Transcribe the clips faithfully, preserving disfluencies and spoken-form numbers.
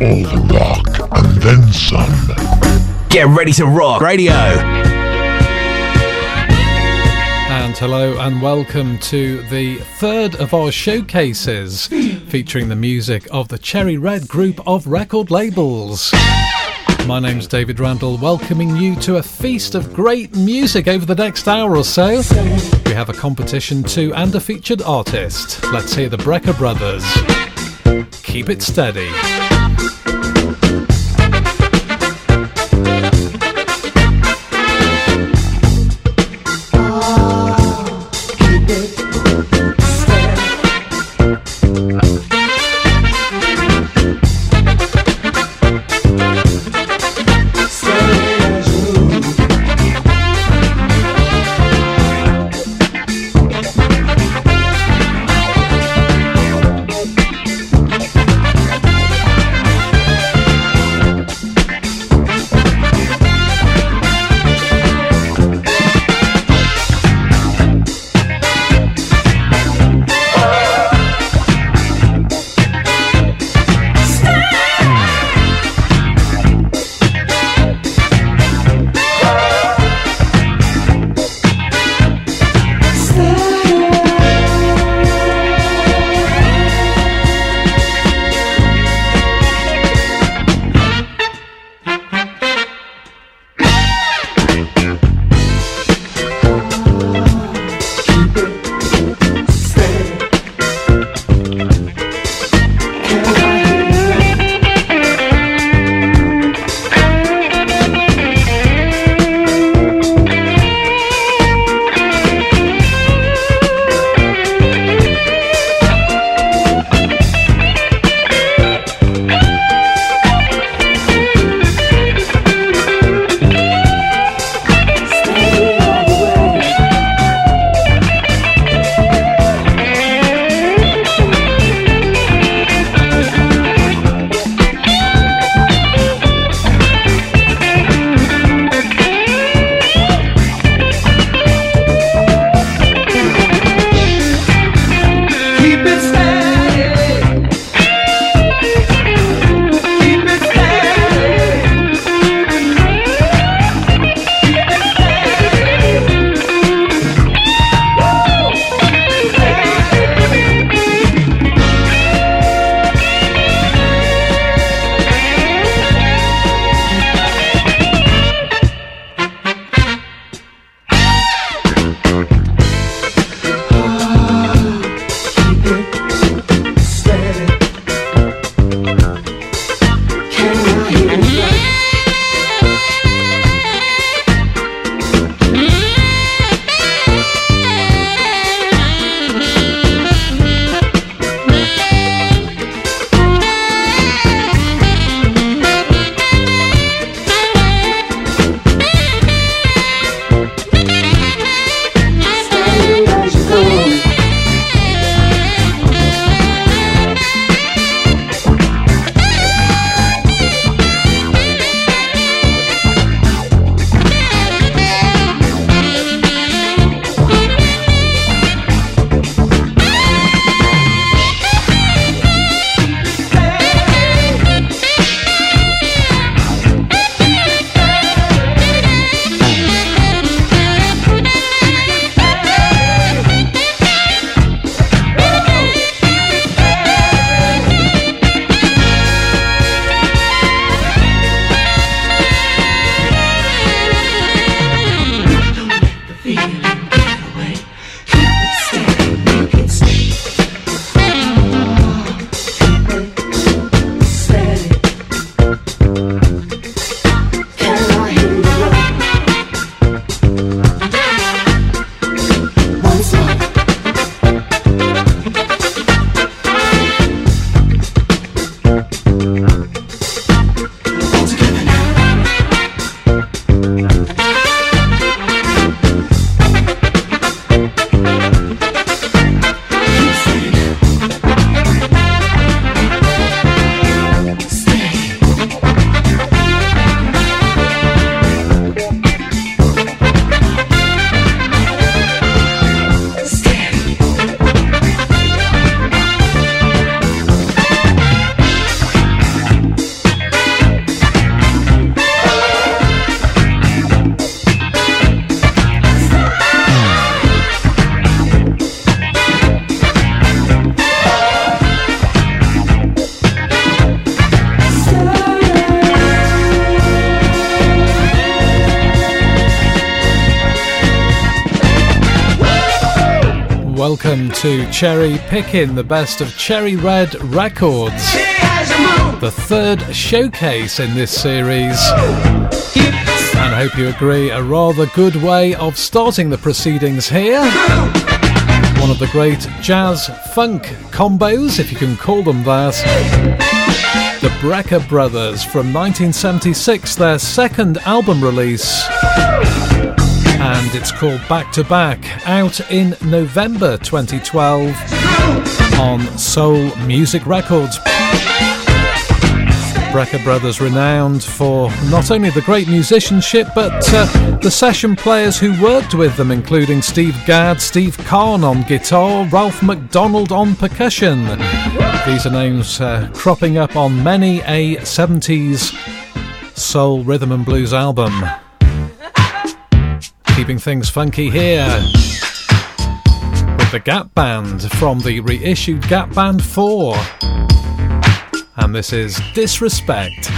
all the rock and then some. Get ready to rock radio. Hello and welcome to the third of our showcases featuring the music of the Cherry Red Group of record labels. My name's David Randall, welcoming you to a feast of great music over the next hour or so. We have a competition too and a featured artist. Let's hear the Brecker Brothers. Keep it steady. Welcome to Cherry Picking, the best of Cherry Red Records, the third showcase in this series, and I hope you agree, a rather good way of starting the proceedings here. One of the great jazz-funk combos, if you can call them that, the Brecker Brothers from nineteen seventy-six, their second album release. And it's called Back to Back, out in November twenty twelve on Soul Music Records. Brecker Brothers renowned for not only the great musicianship but uh, the session players who worked with them, including Steve Gadd, Steve Kahn on guitar, Ralph McDonald on percussion. These are names uh, cropping up on many a seventies soul rhythm and blues album. Keeping things funky here with the Gap Band from the reissued Gap Band four, and this is Disrespect.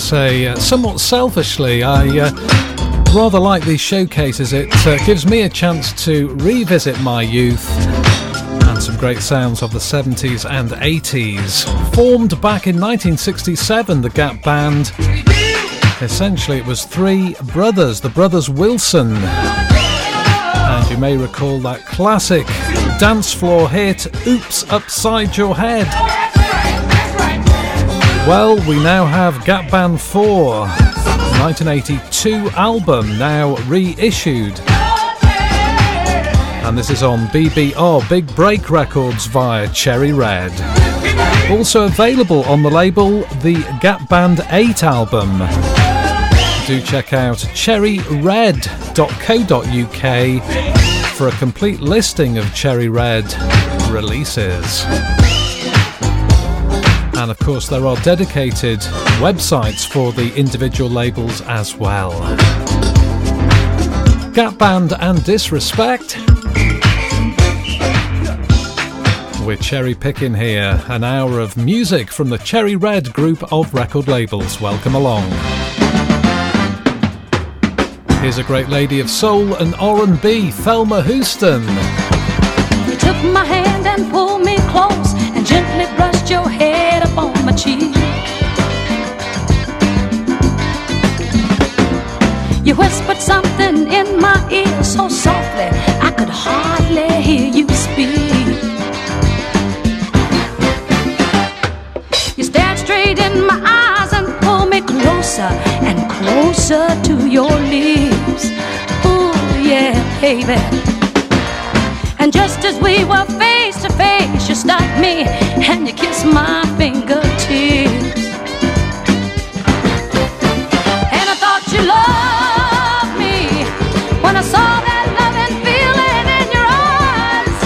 Say uh, somewhat selfishly, I uh, rather like these showcases. It uh, gives me a chance to revisit my youth and some great sounds of the seventies and eighties. Formed back in nineteen sixty-seven, the Gap Band, essentially it was three brothers, the brothers Wilson, and you may recall that classic dance floor hit, Oops Upside Your Head. Well, we now have Gap Band four, nineteen eighty-two album, now reissued. And this is on B B R, Big Break Records via Cherry Red. Also available on the label, the Gap Band eight album. Do check out cherry red dot co dot U K for a complete listing of Cherry Red releases. And of course there are dedicated websites for the individual labels as well. Gap Band and Disrespect. We're cherry picking here, an hour of music from the Cherry Red group of record labels. Welcome along. Here's a great lady of soul and R and B, Thelma Houston. You took my hand and pulled me close and gently brushed your head up on my cheek. You whispered something in my ear so softly I could hardly hear you speak. You stared straight in my eyes and pulled me closer and closer to your lips. Ooh, yeah, baby. And just as we were face to face, you stopped me and you kissed my fingertips. And I thought you loved me when I saw that loving feeling in your eyes.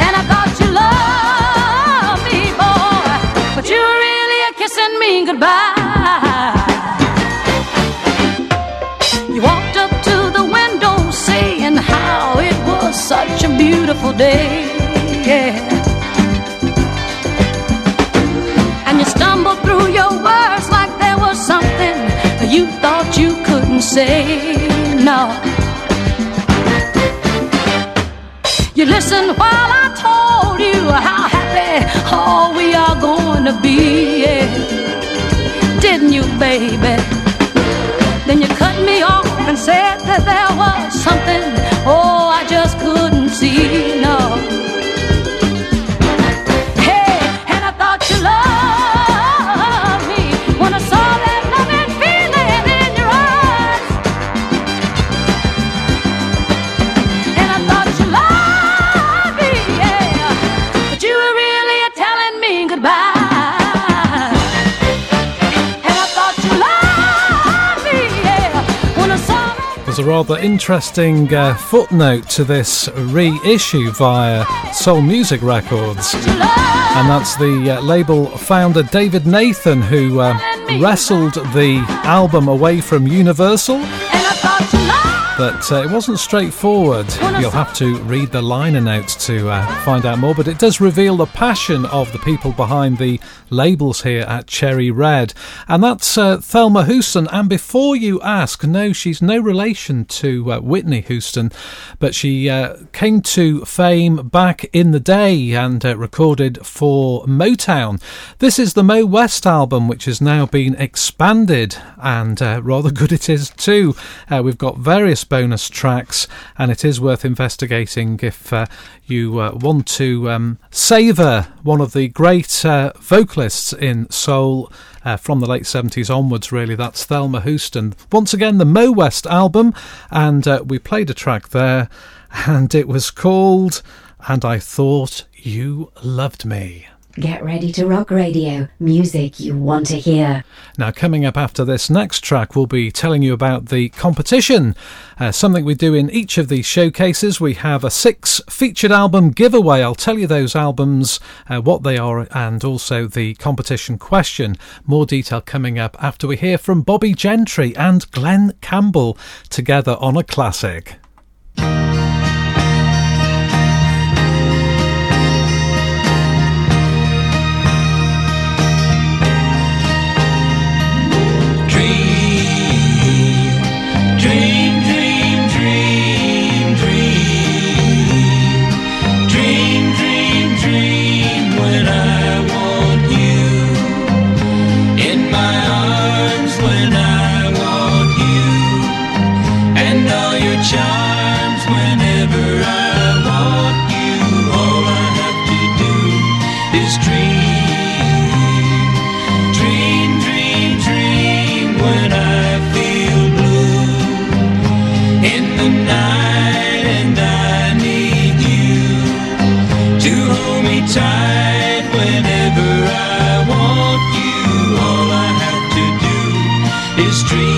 And I thought you loved me, boy, but you really are kissing me goodbye. Such a beautiful day, yeah. And you stumbled through your words like there was something you thought you couldn't say, no. You listened while I told you how happy all we are going to be, yeah. Didn't you, baby? Then you cut me off and said that there was something, oh, I just couldn't see, no. Hey, and I thought you loved me when I saw that loving feeling in your eyes. And I thought you loved me, yeah, but you were really telling me goodbye. And I thought you loved me, yeah, when I saw that. There's a rather interesting uh, footnote to this reissue via Soul Music Records, and that's the uh, label founder David Nathan, who uh, wrestled the album away from Universal, but uh, it wasn't straightforward. You'll have to read the liner notes to uh, find out more, but it does reveal the passion of the people behind the labels here at Cherry Red. And that's uh, Thelma Houston. And before you ask, no, she's no relation to uh, Whitney Houston, but she uh, came to fame back in the day and uh, recorded for Motown. This is the Mo West album, which has now been expanded, and uh, rather good it is too. Uh, we've got various bonus tracks, and it is worth investigating if uh, you uh, want to um, savour one of the great uh, vocalists in soul uh, from the late seventies onwards, really. That's Thelma Houston. Once again, the Mo West album, and uh, we played a track there, and it was called And I Thought You Loved Me. Get ready to rock radio, music you want to hear. Now, coming up after this next track, we'll be telling you about the competition. Uh, something we do in each of these showcases. We have a six featured album giveaway. I'll tell you those albums, uh, what they are, and also the competition question. More detail coming up after we hear from Bobbie Gentry and Glen Campbell together on a classic. Is dream.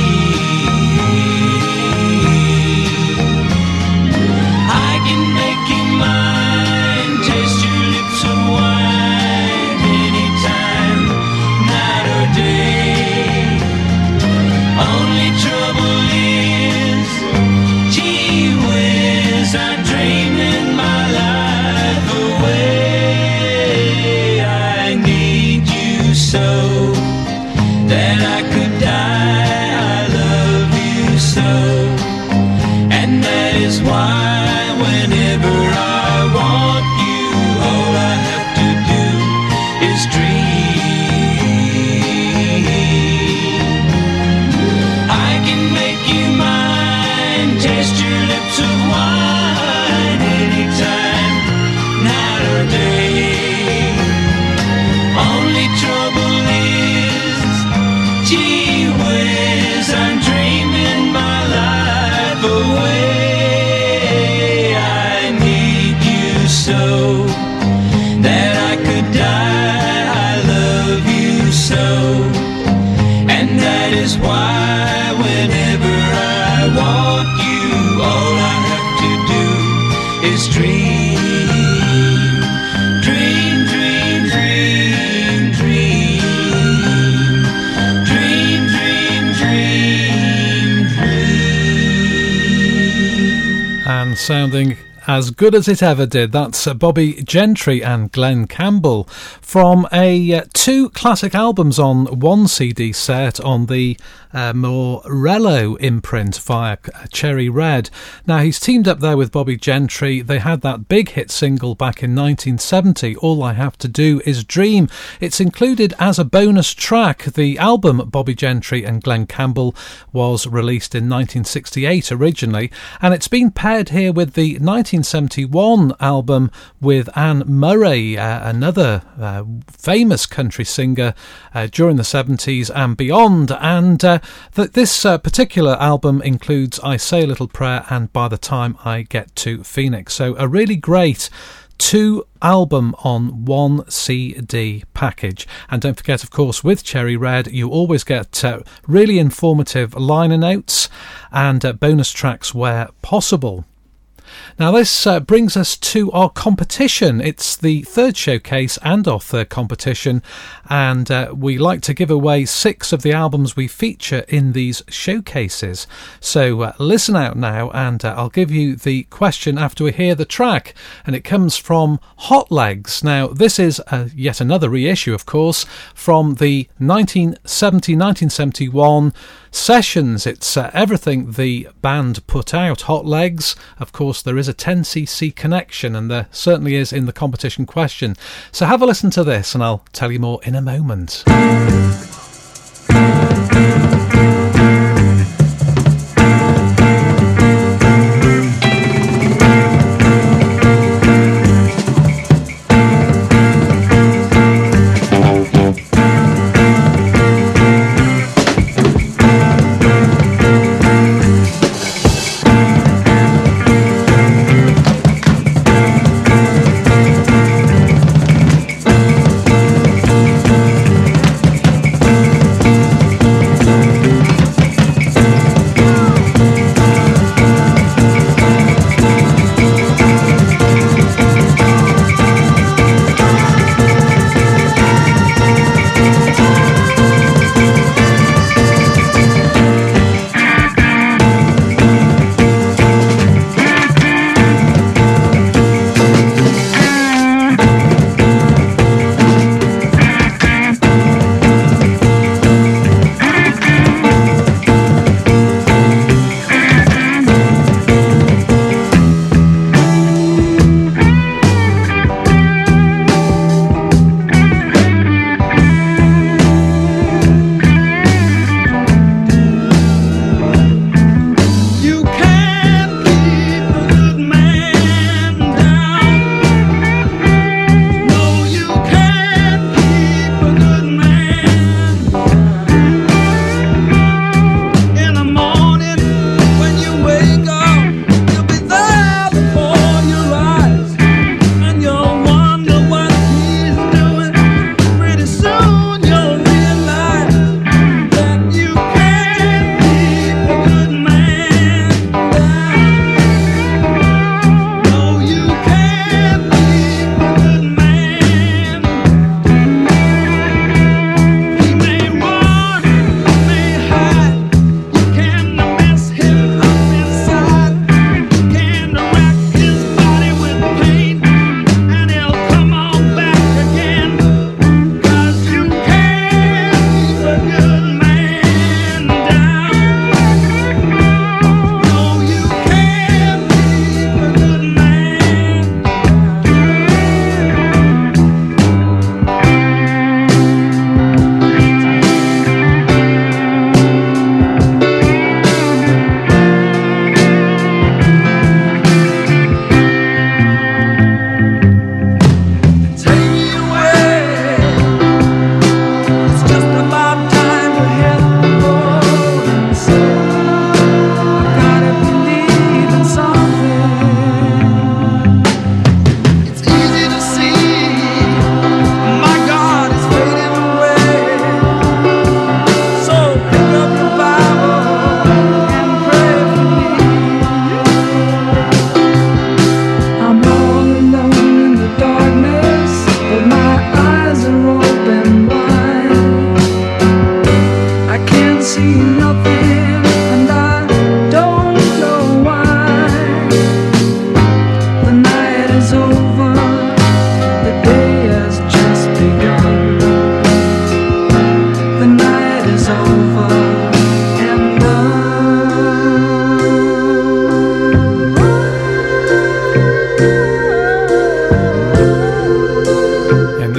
sounding as good as it ever did. That's uh, Bobbie Gentry and Glen Campbell from a uh, two classic albums on one C D set on the uh, Morello imprint via Cherry Red. Now, he's teamed up there with Bobbie Gentry. They had that big hit single back in nineteen seventy, All I Have to Do Is Dream. It's included as a bonus track. The album Bobbie Gentry and Glen Campbell was released in nineteen sixty-eight originally, and it's been paired here with the nineteen seventy-one album with Anne Murray, uh, another uh, famous country singer uh, during the seventies and beyond. And uh, th- this uh, particular album includes I Say a Little Prayer and By the Time I Get to Phoenix. So a really great two album on one C D package. And don't forget, of course, with Cherry Red you always get uh, really informative liner notes and uh, bonus tracks where possible. Now this uh, brings us to our competition. It's the third showcase and our third competition, and uh, we like to give away six of the albums we feature in these showcases. So uh, listen out now, and uh, I'll give you the question after we hear the track, and it comes from Hotlegs. Now this is uh, yet another reissue, of course, from the nineteen seventy to nineteen seventy-one sessions. It's uh, everything the band put out. Hotlegs, of course, there is a ten c c connection, and there certainly is in the competition question. So have a listen to this, and I'll tell you more in a moment.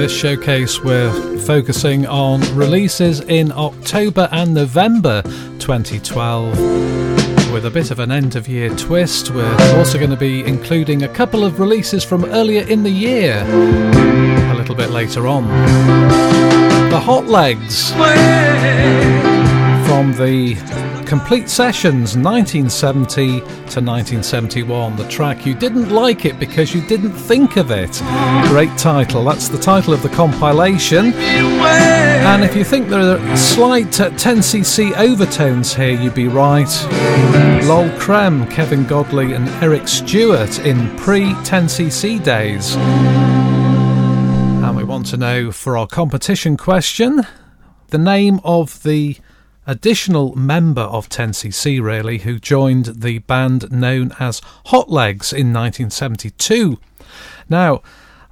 this showcase, we're focusing on releases in October and November twenty twelve. With a bit of an end-of-year twist, we're also going to be including a couple of releases from earlier in the year a little bit later on. The Hotlegs from the Complete Sessions nineteen seventy to nineteen seventy-one, the track You Didn't Like It Because You Didn't Think of It. Great title. That's the title of the compilation. And if you think there are slight ten c c overtones here, you'd be right. Lol Creme, Kevin Godley and Eric Stewart in pre ten c c days. And we want to know, for our competition question, the name of the additional member of ten c c, really, who joined the band known as Hotlegs in nineteen seventy-two. Now,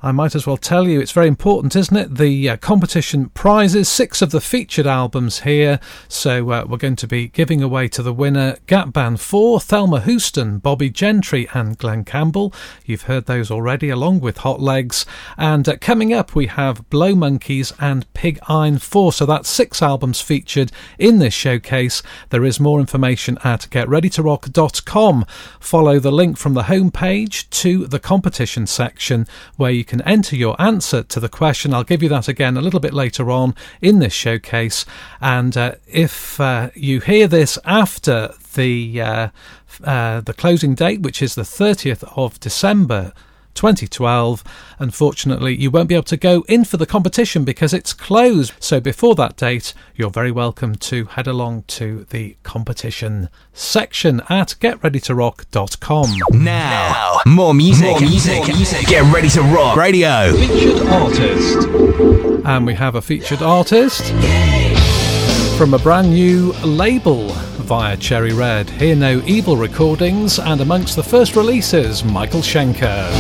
I might as well tell you, it's very important, isn't it? The uh, competition prizes, six of the featured albums here, so uh, we're going to be giving away to the winner Gap Band four, Thelma Houston, Bobbie Gentry and Glen Campbell. You've heard those already, along with Hotlegs. And uh, coming up we have Blow Monkeys and Pig Iron four, so that's six albums featured in this showcase. There is more information at get ready to rock dot com. Follow the link from the homepage to the competition section where you can enter your answer to the question. I'll give you that again a little bit later on in this showcase. And uh, if uh, you hear this after the uh, uh, the closing date, which is the thirtieth of December twenty twelve, unfortunately you won't be able to go in for the competition because it's closed. So before that date, you're very welcome to head along to the competition section at get ready to rock dot com. Now, now more, music, more music, more music, Get Ready to Rock Radio. Featured artist. And we have a featured artist from a brand new label via Cherry Red, Hear No Evil Recordings, and amongst the first releases, Michael Schenker.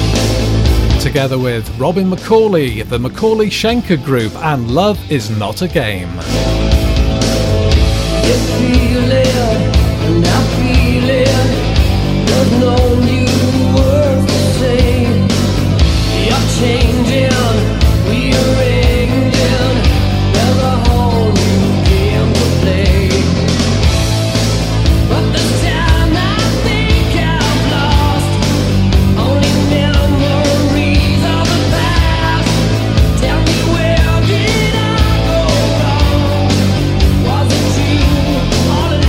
Together with Robin McAuley, the McAuley Schenker Group, and Love Is Not a Game. You feel it, and I feel it. There's no new words to say. You're changing, we're rearranging. There's a whole new game to play. All alone, was it you all along?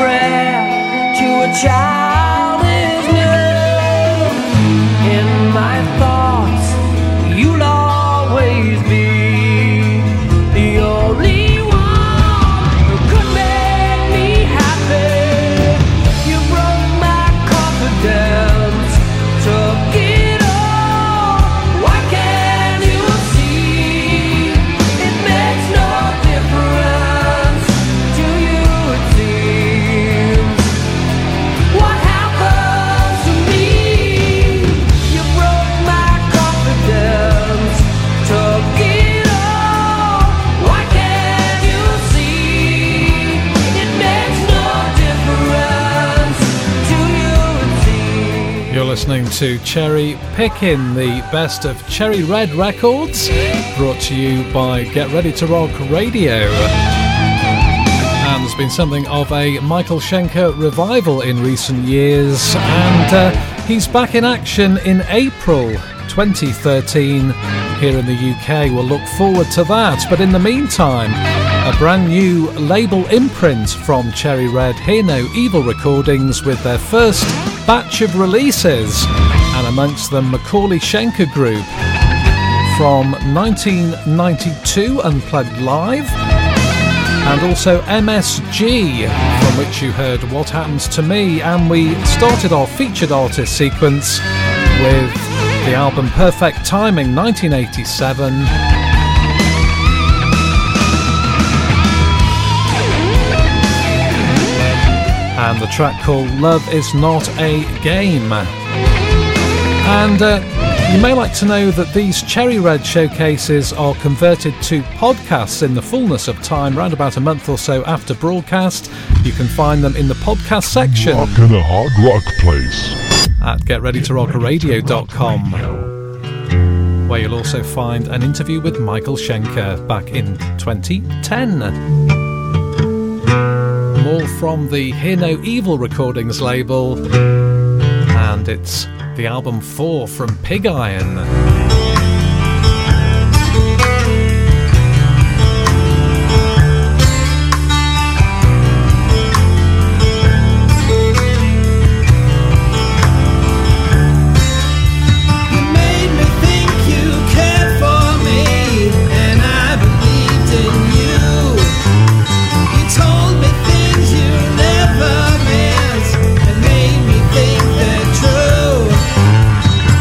prayer to a child is new. In my thoughts, you'll always be the only one who could make me happy. You broke my confidence, took it all. Why can't you see? It makes no difference to you, it seems. What happens to me? You broke my confidence, took it all. Why can't you see? It makes no difference to you, it seems. You're listening to Cherry Pickin', the best of Cherry Red Records, brought to you by Get Ready to Rock Radio. And there's been something of a Michael Schenker revival in recent years, and uh, he's back in action in April twenty thirteen here in the U K. We'll look forward to that. But in the meantime, a brand new label imprint from Cherry Red, Hear No Evil Recordings, with their first batch of releases, and amongst them McAuley Schenker Group from nineteen ninety-two, Unplugged Live, and also M S G, from which you heard What Happens to Me. And we started our featured artist sequence with the album Perfect Timing, nineteen eighty-seven. And the track called Love Is Not a Game. And uh, you may like to know that these Cherry Red showcases are converted to podcasts in the fullness of time, round about a month or so after broadcast. You can find them in the podcast section. Rock in a hard rock place. At get ready to rock radio dot com, radio, where you'll also find an interview with Michael Schenker back in twenty ten. All from the Hear No Evil Recordings label, and it's the album four from Pig Iron. You made me think you cared for me, and I believed in you. You told me things you never meant and made me think they're true.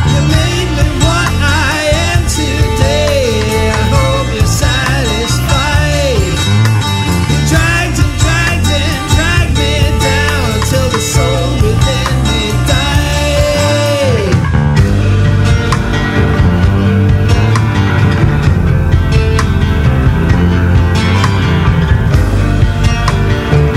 You made me what I am today. I hope you're satisfied.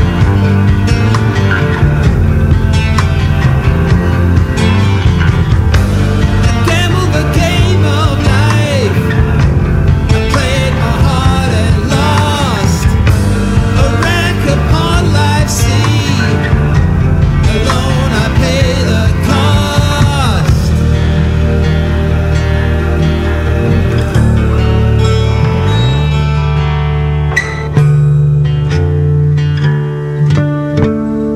You dragged and dragged and dragged me down till the soul within me died. Gambled the game of life. I played my heart and lost. A wreck upon life's sea. Alone I pay the cost. You made me think you cared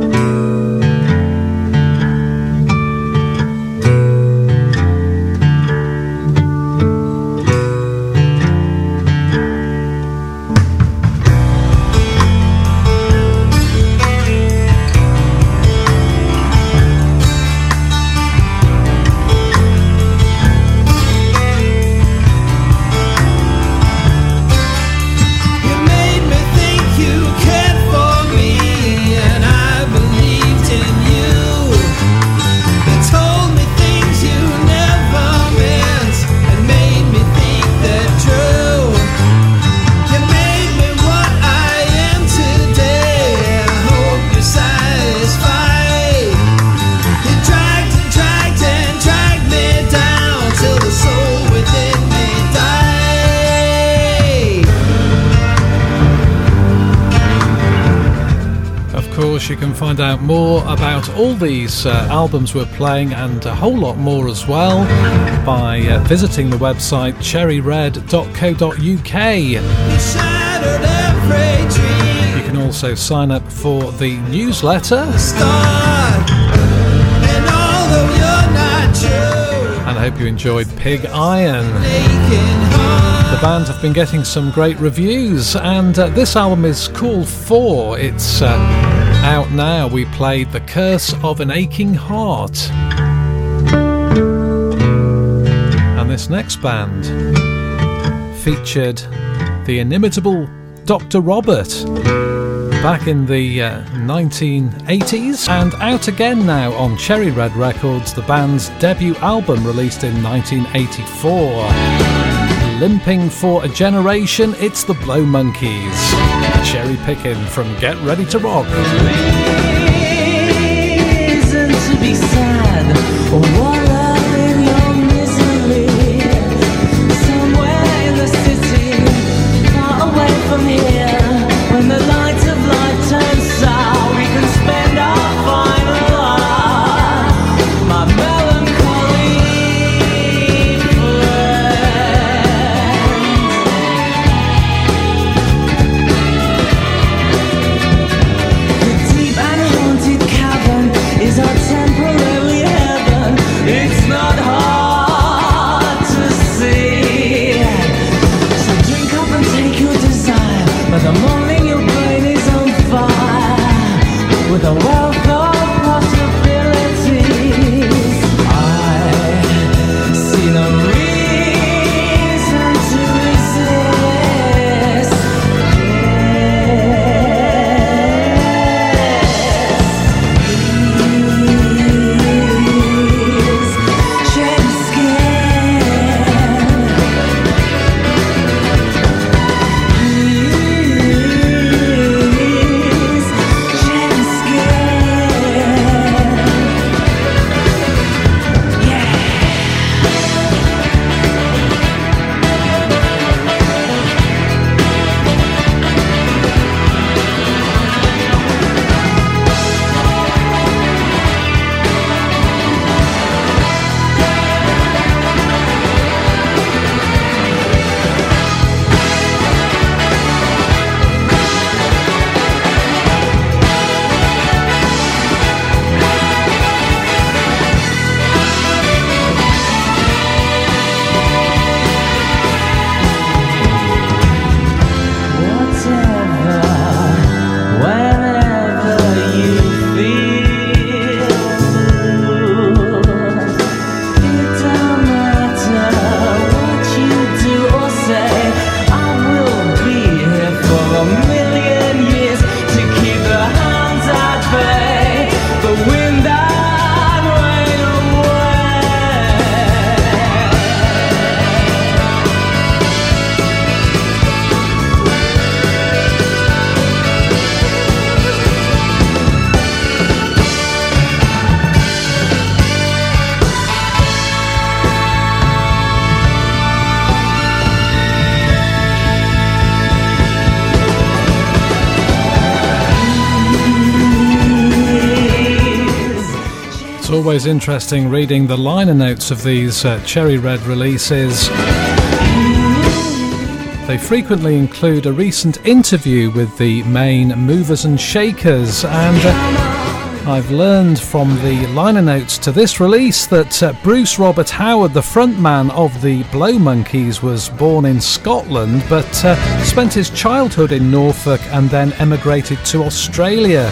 for me, and I believed in you. You told me things you never meant and made me think they're true. You made me what I am today. I hope you're satisfied. You dragged and dragged and dragged me down till the soul within me died. Of course, you can find out more about all these uh, albums we're playing and a whole lot more as well by uh, visiting the website cherry red dot co dot u k. You shattered every dream. You can can also sign up for the newsletter. Start, and although you're not true. And I hope you enjoyed Pig Iron. The band have been getting some great reviews, and uh, this album is called Four. It's uh, out now. We played The Curse of an Aching Heart. And this next band featured the inimitable Doctor Robert back in the uh, nineteen eighties, and out again now on Cherry Red Records, the band's debut album released in nineteen eighty-four. Limping for a generation, it's the Blow Monkeys. Cherry picking from Get Ready to Rock. Reason to be sad or what? Always interesting reading the liner notes of these uh, Cherry Red releases. They frequently include a recent interview with the main movers and shakers, and uh, I've learned from the liner notes to this release that uh, Bruce Robert Howard, the frontman of the Blow Monkeys, was born in Scotland but uh, spent his childhood in Norfolk and then emigrated to Australia.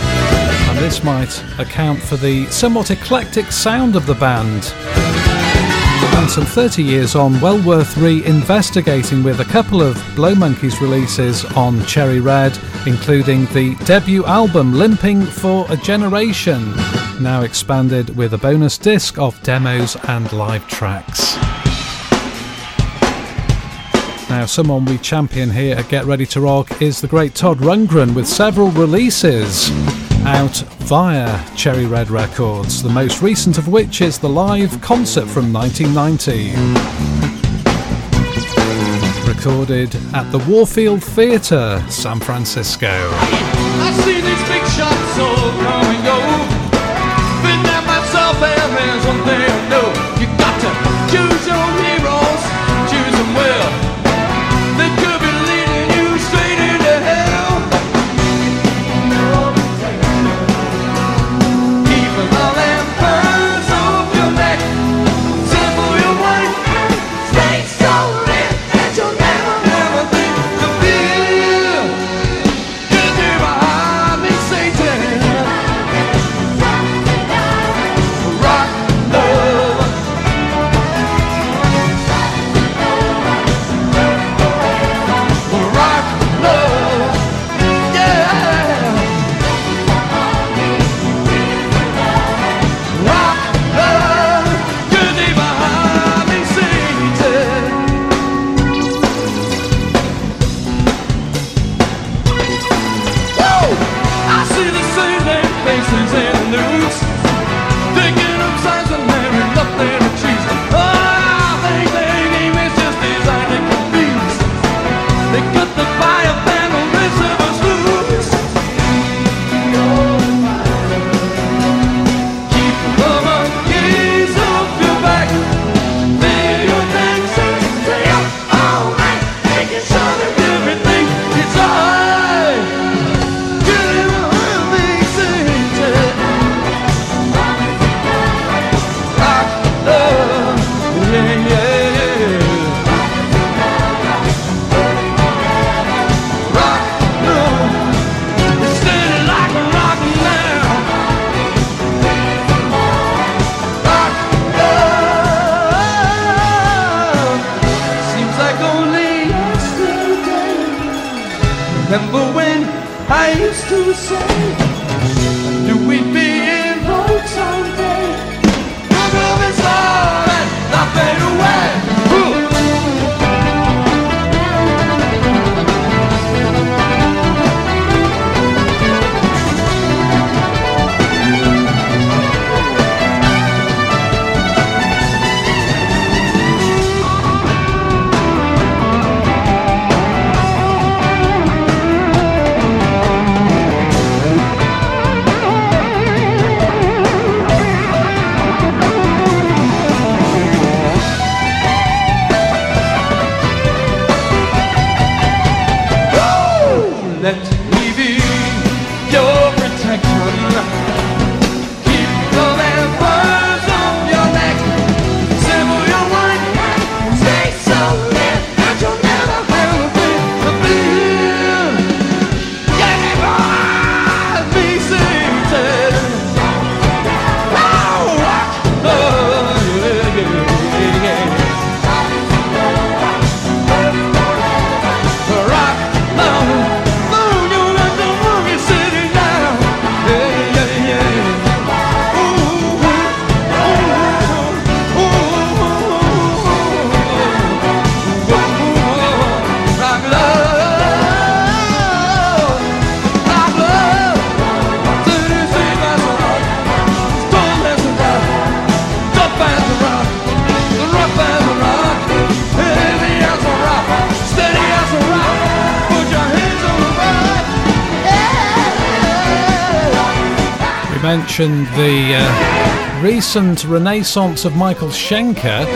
This might account for the somewhat eclectic sound of the band. And some thirty years on, well worth re-investigating with a couple of Blow Monkeys releases on Cherry Red, including the debut album Limping for a Generation, now expanded with a bonus disc of demos and live tracks. Now, someone we champion here at Get Ready to Rock is the great Todd Rundgren, with several releases out via Cherry Red Records, the most recent of which is the live concert from nineteen ninety. Recorded at the Warfield Theatre, San Francisco. I see these big shots all come and go. Been there myself, and there's one thing I know. You got to choose your heroes, choose them well. They could be leading you straight into hell. mentioned the uh, recent renaissance of Michael Schenker.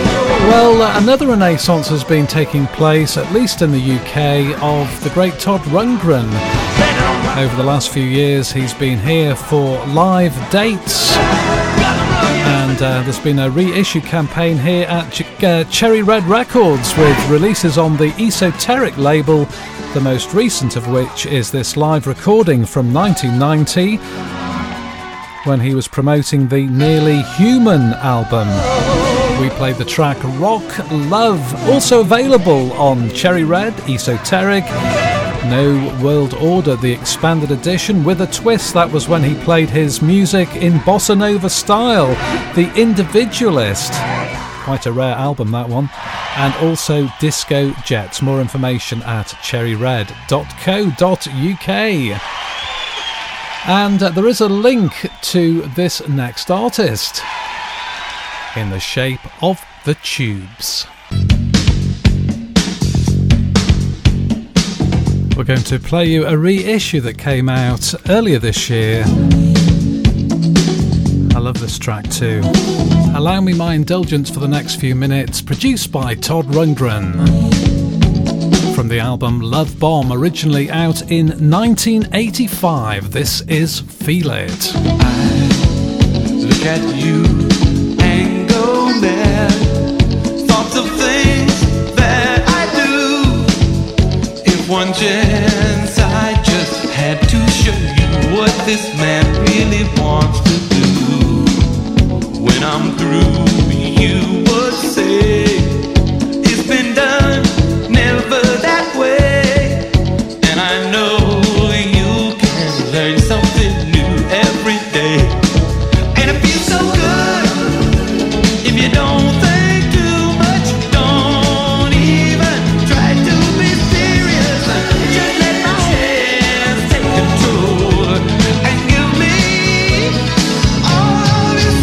Well, uh, another renaissance has been taking place, at least in the U K, of the great Todd Rundgren. Over the last few years, he's been here for live dates. And uh, there's been a reissue campaign here at Ch- uh, Cherry Red Records with releases on the Esoteric label, the most recent of which is this live recording from nineteen ninety when he was promoting the Nearly Human album. We played the track Rock Love, also available on Cherry Red, Esoteric, No World Order, the expanded edition with a twist. That was when he played his music in bossa nova style, The Individualist. Quite a rare album, that one. And also Disco Jets. More information at cherry red dot co dot u k. And uh, there is a link to this next artist in the shape of The Tubes. We're going to play you a reissue that came out earlier this year. I love this track too. Allow me my indulgence for the next few minutes, produced by Todd Rundgren. From the album Love Bomb, originally out in nineteen eighty-five, this is Feel It. I look at you and go mad. Thoughts of things that I do. If one chance I just had to show you what this man really wants to do. When I'm through, you would say, it's been done, never that way. And I know you can learn something new every day. And it feels so good if you don't think too much. Don't even try to be serious. Just let my hands take control and give me all. It's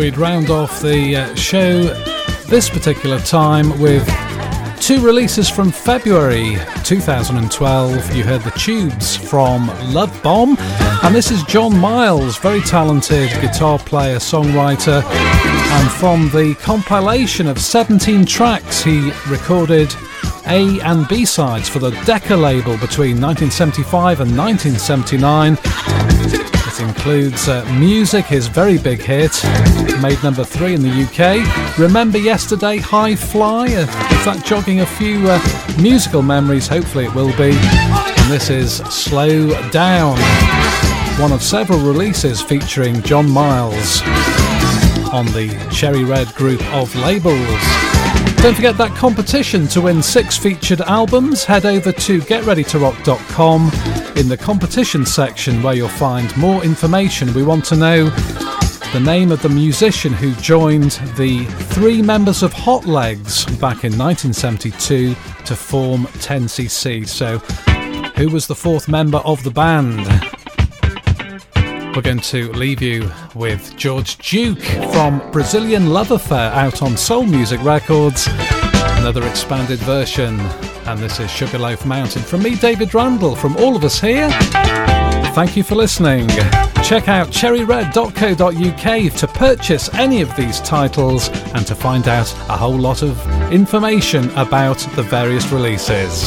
we'd round off the uh, show this particular time with two releases from February two thousand twelve. You heard The Tubes from Love Bomb, and this is John Miles, very talented guitar player, songwriter, and from the compilation of seventeen tracks he recorded A and B sides for the Decca label between nineteen seventy-five and nineteen seventy-nine. It includes uh, Music, his very big hit, made number three in the U K. Remember Yesterday, High Fly. Uh, is that jogging a few uh, musical memories? Hopefully it will be. And this is Slow Down, one of several releases featuring John Miles on the Cherry Red group of labels. Don't forget that competition to win six featured albums. Head over to get ready to rock dot com in the competition section where you'll find more information. We want to know the name of the musician who joined the three members of Hotlegs back in nineteen seventy-two to form ten c c. So, who was the fourth member of the band? We're going to leave you with George Duke from Brazilian Love Affair, out on Soul Music Records, another expanded version. And this is Sugarloaf Mountain. From me, David Randall, from all of us here, thank you for listening. Check out cherry red dot co dot u k to purchase any of these titles and to find out a whole lot of information about the various releases.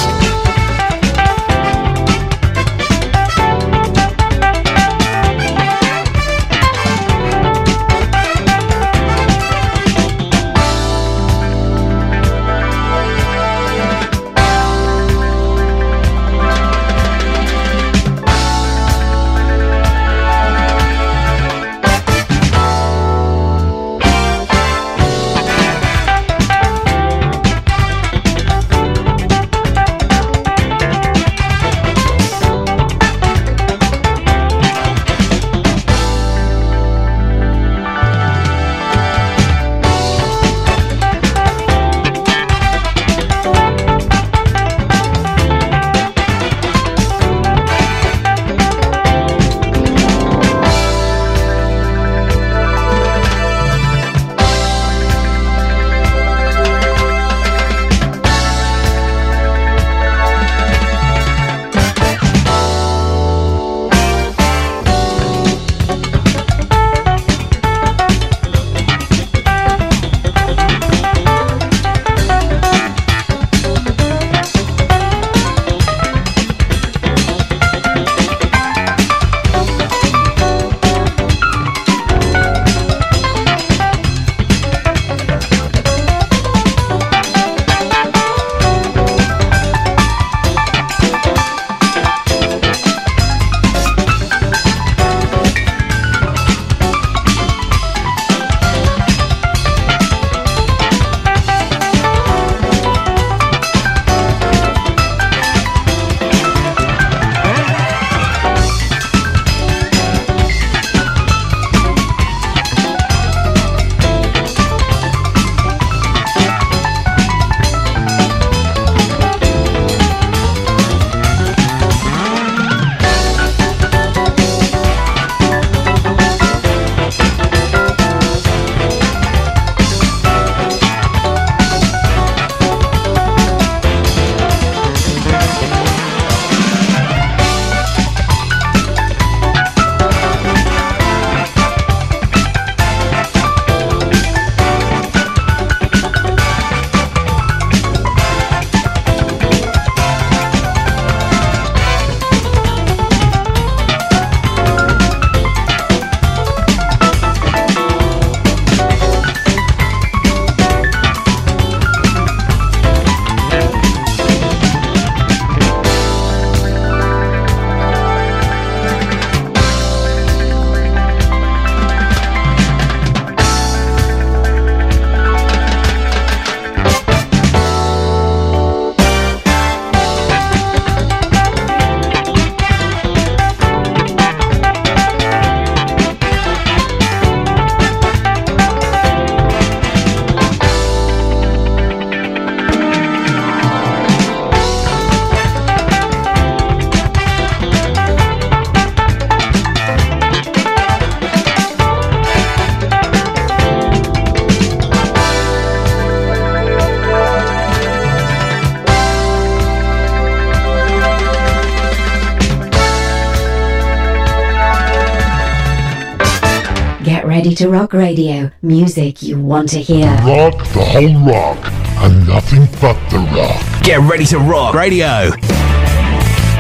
Get ready to rock radio. Music you want to hear. Rock the whole rock and nothing but the rock. Get ready to rock radio.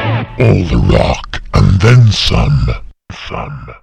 All the rock and then some. Some.